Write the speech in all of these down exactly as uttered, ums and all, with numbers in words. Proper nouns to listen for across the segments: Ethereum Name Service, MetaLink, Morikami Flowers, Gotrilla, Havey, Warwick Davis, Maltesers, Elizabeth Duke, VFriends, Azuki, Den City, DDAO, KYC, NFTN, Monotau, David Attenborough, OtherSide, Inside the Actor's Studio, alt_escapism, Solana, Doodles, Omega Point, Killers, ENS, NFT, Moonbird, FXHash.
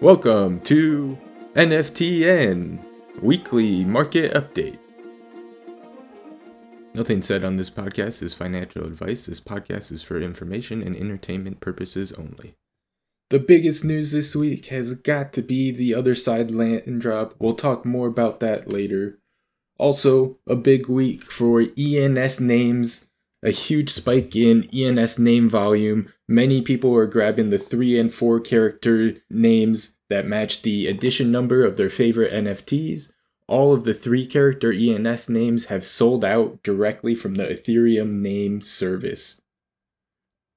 Welcome to N F T N Weekly Market Update. Nothing said on this podcast is financial advice. This podcast is for information and entertainment purposes only. The biggest news this week has got to be the OtherSide land drop. We'll talk more about that later. Also, a big week for E N S names. A huge spike in E N S name volume. Many people are grabbing the three and four character names that match the edition number of their favorite N F Ts. All of the three character E N S names have sold out directly from the Ethereum name service.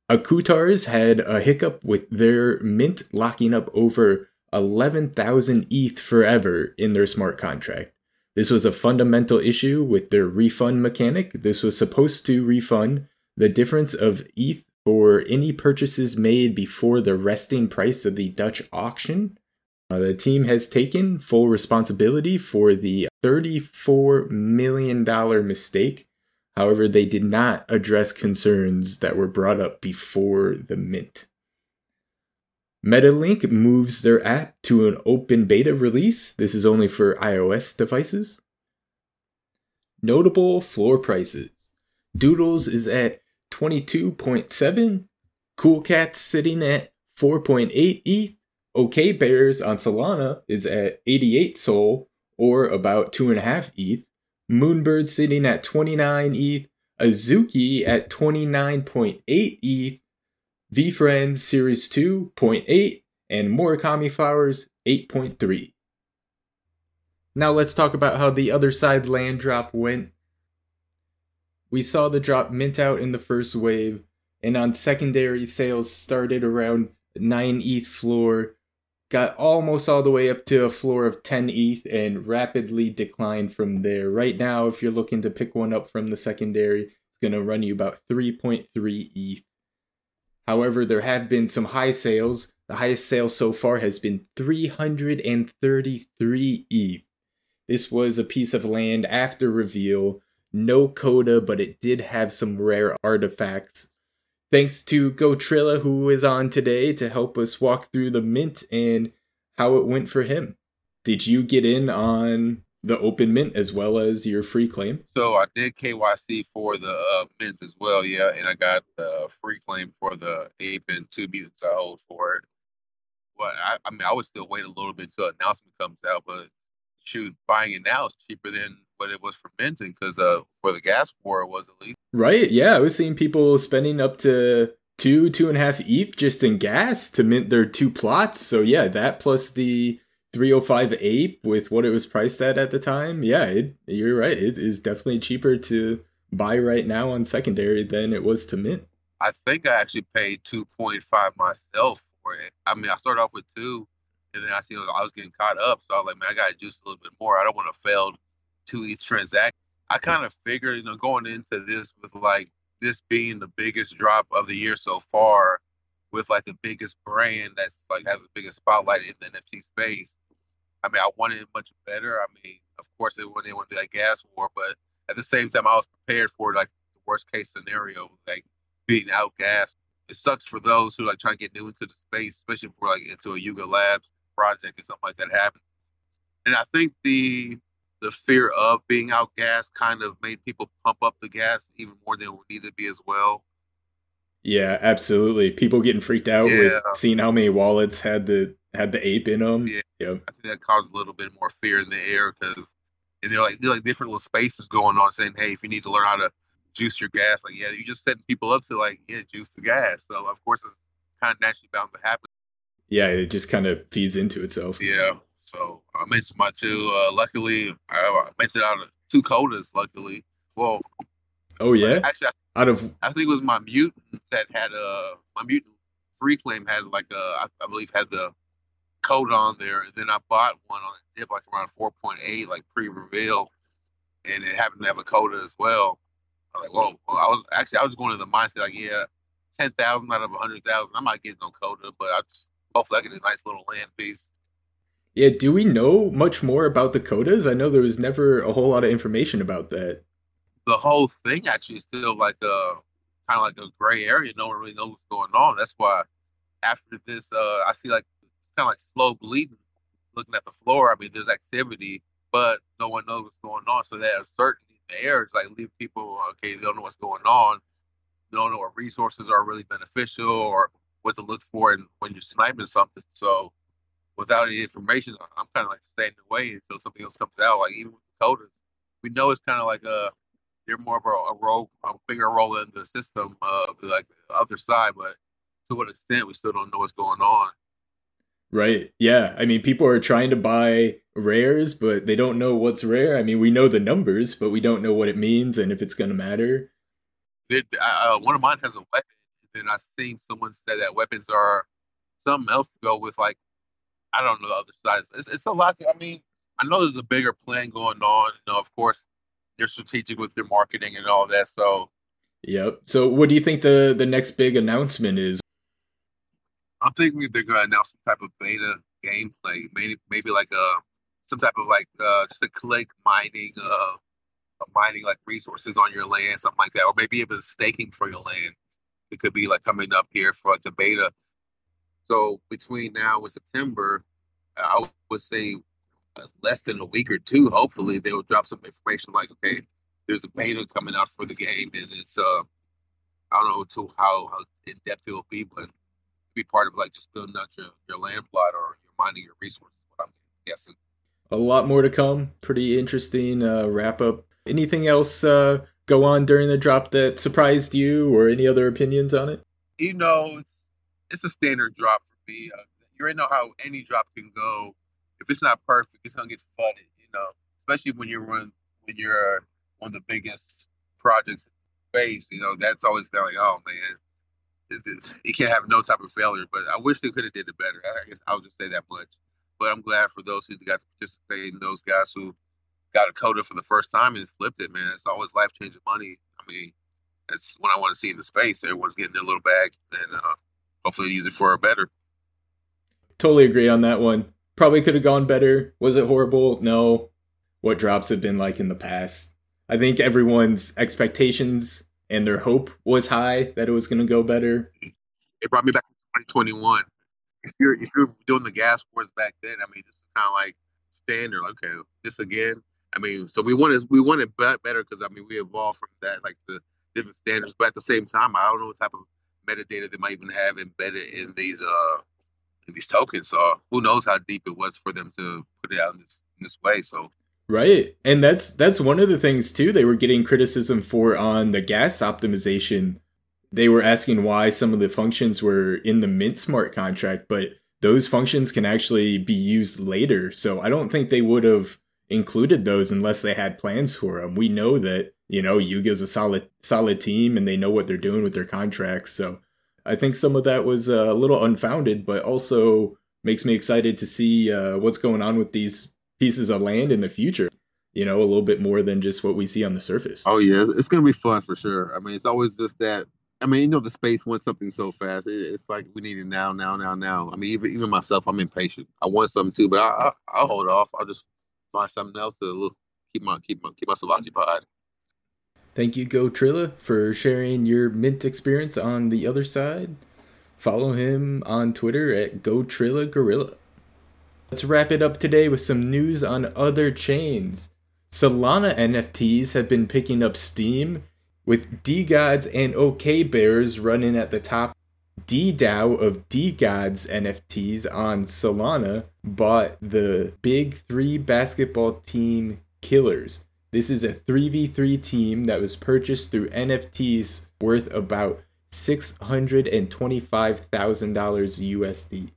Akutars had a hiccup with their mint locking up over eleven thousand E T H forever in their smart contract. This was a fundamental issue with their refund mechanic. This was supposed to refund the difference of E T H for any purchases made before the resting price of the Dutch auction. Uh, the team has taken full responsibility for the thirty-four million dollars mistake. However, they did not address concerns that were brought up before the mint. MetaLink moves their app to an open beta release. This is only for iOS devices. Notable floor prices. Doodles is at twenty-two point seven, Cool Cats sitting at four point eight E T H, OK Bears on Solana is at eighty-eight Sol, or about two point five E T H, Moonbird sitting at twenty-nine E T H, Azuki at twenty-nine point eight E T H, VFriends Series two point eight, and Morikami Flowers eight point three. Now let's talk about how the OtherSide land drop went. We saw the drop mint out in the first wave, and on secondary sales started around nine E T H floor, got almost all the way up to a floor of ten E T H, and rapidly declined from there. Right now, if you're looking to pick one up from the secondary, it's going to run you about three point three E T H. However, there have been some high sales. The highest sale so far has been three hundred thirty-three E T H. This was a piece of land after reveal. No coda, but it did have some rare artifacts. Thanks to GoTrilla, who is on today to help us walk through the mint and how it went for him. Did you get in on the open mint as well as your free claim? So I did K Y C for the uh, mints as well, yeah, and I got the free claim for the ape and two mutants I hold for it. But I, I mean, I would still wait a little bit till an announcement comes out, but shoot, buying it now is cheaper than what it was for minting, because uh, for the gas war, it was at least. Right, yeah. I was seeing people spending up to two, two and a half E T H just in gas to mint their two plots. So yeah, that plus the three oh five ape with what it was priced at at the time. Yeah, it, you're right. It is definitely cheaper to buy right now on secondary than it was to mint. I think I actually paid two point five myself for it. I mean, I started off with two, and then I see I was getting caught up. So I was like, man, I got to juice a little bit more. I don't want to fail to each transaction. I kind of figured, you know, going into this with like this being the biggest drop of the year so far, with like the biggest brand that's like has the biggest spotlight in the N F T space. I mean, I wanted it much better. I mean, of course, they wouldn't want to do that gas war, but at the same time, I was prepared for like the worst case scenario, like being outgassed. It sucks for those who like trying to get new into the space, especially for like into a Yuga Labs project or something like that happened. And I think the The fear of being outgassed kind of made people pump up the gas even more than it would need to be as well. Yeah, absolutely. People getting freaked out yeah. with seeing how many wallets had the had the ape in them. Yeah, yep. I think that caused a little bit more fear in the air because, and they're like they're like different little spaces going on saying, hey, if you need to learn how to juice your gas, like yeah, you're just setting people up to like yeah, juice the gas. So of course it's kind of naturally bound to happen. Yeah, it just kind of feeds into itself. Yeah. So I minted my two. Uh, luckily, I minted out of two codas. Luckily, well, oh yeah. Actually, I, out of I think it was my mutant that had a my mutant free claim had like a I, I believe had the coda on there, and then I bought one on a dip like around four point eight, like pre reveal, and it happened to have a coda as well. I was like, whoa! I was actually I was going to the mindset like, yeah, ten thousand out of a hundred thousand, I'm not getting no coda, but I just hopefully I get a nice little land piece. Yeah, do we know much more about the codas? I know there was never a whole lot of information about that. The whole thing actually is still like a kind of like a gray area. No one really knows what's going on. That's why after this, uh, I see like kind of like slow bleeding. Looking at the floor, I mean, there's activity, but no one knows what's going on. So that uncertainty in the air is like leaving people, okay, they don't know what's going on. They don't know what resources are really beneficial or what to look for and when you're sniping something. So without any information, I'm kind of like staying away until something else comes out. Like even with the coders, we know it's kind of like a, they're more of a, a role, a bigger role in the system of like the other side, but to what extent we still don't know what's going on. Right. Yeah. I mean, people are trying to buy rares, but they don't know what's rare. I mean, we know the numbers, but we don't know what it means and if it's going to matter. It, uh, one of mine has a weapon, and I've seen someone say that weapons are something else to go with, like, I don't know, the other sides. It's, it's a lot. To, I mean, I know there's a bigger plan going on. You know, of course, they're strategic with their marketing and all that. So, yep. So what do you think the, the next big announcement is? I'm thinking they're going to announce some type of beta gameplay, maybe maybe like a some type of like uh, just a click mining, uh, a mining like resources on your land, something like that, or maybe even staking for your land. It could be like coming up here for like the beta. So between now and September, I would say less than a week or two. Hopefully, they will drop some information like, okay, there's a beta coming out for the game, and it's uh, I don't know to how, how in depth it will be, but be part of like just building out your, your land plot or your mining your resources, what I'm guessing. A lot more to come. Pretty interesting uh, wrap up. Anything else uh, go on during the drop that surprised you or any other opinions on it? You know, it's, it's a standard drop for me. Uh, you already know how any drop can go. If it's not perfect, it's going to get flooded, you know, especially when you're running, when you're one of the biggest projects in space, you know, that's always kind of like, oh man, it can't have no type of failure, but I wish they could have did it better. I guess I'll just say that much. But I'm glad for those who got to participate and those guys who got a coder for the first time and flipped it, man. It's always life-changing money. I mean, that's what I want to see in the space. Everyone's getting their little bag and uh, hopefully use it for a better. Totally agree on that one. Probably could have gone better. Was it horrible? No. What drops have been like in the past? I think everyone's expectations and their hope was high that it was going to go better. It brought me back to twenty twenty-one. If you're if you're doing the gas wars back then, I mean, this is kind of like standard. Okay, this again. I mean, so we wanted we wanted better because I mean we evolved from that, like the different standards. But at the same time, I don't know what type of metadata they might even have embedded in these uh in these tokens. So who knows how deep it was for them to put it out in this in this way. So. Right. And that's that's one of the things, too, they were getting criticism for on the gas optimization. They were asking why some of the functions were in the Mint Smart contract, but those functions can actually be used later. So I don't think they would have included those unless they had plans for them. We know that, you know, Yuga's a solid, solid team and they know what they're doing with their contracts. So I think some of that was a little unfounded, but also makes me excited to see uh, what's going on with these pieces of land in the future, you know, a little bit more than just what we see on the surface. Oh yeah, it's gonna be fun for sure. I mean, it's always just that. I mean, you know, the space wants something so fast. It's like we need it now, now, now, now. I mean, even even myself, I'm impatient. I want something too, but I, I I'll hold off. I'll just find something else to look, keep my keep my keep myself occupied. Thank you, Gotrilla, for sharing your Mint experience on the other side. Follow him on Twitter at GoTrillaGorilla. Let's wrap it up today with some news on other chains. Solana N F Ts have been picking up steam, with DeGods and OK Bears running at the top. D DAO of DeGods N F Ts on Solana bought the Big Three basketball team Killers. This is a three v three team that was purchased through N F Ts worth about six hundred twenty-five thousand dollars U S D.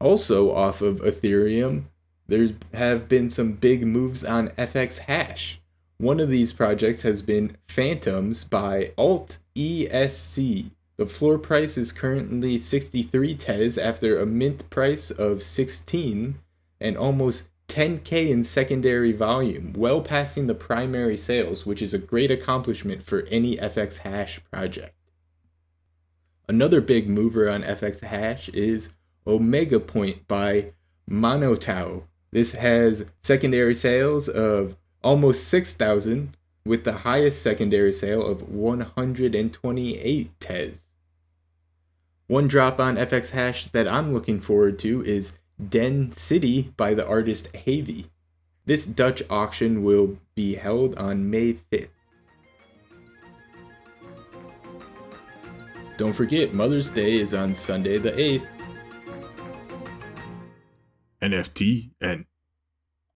Also off of Ethereum, there have been some big moves on F X Hash. One of these projects has been Phantoms by alt underscore esc. The floor price is currently sixty-three tez after a mint price of sixteen and almost ten thousand in secondary volume, well passing the primary sales, which is a great accomplishment for any F X Hash project. Another big mover on F X Hash is Omega Point by Monotau. This has secondary sales of almost six thousand, with the highest secondary sale of one hundred twenty-eight tez. One drop on FXHash that I'm looking forward to is Den City by the artist Havey. This Dutch auction will be held on May fifth. Don't forget, Mother's Day is on Sunday the eighth. N F T N.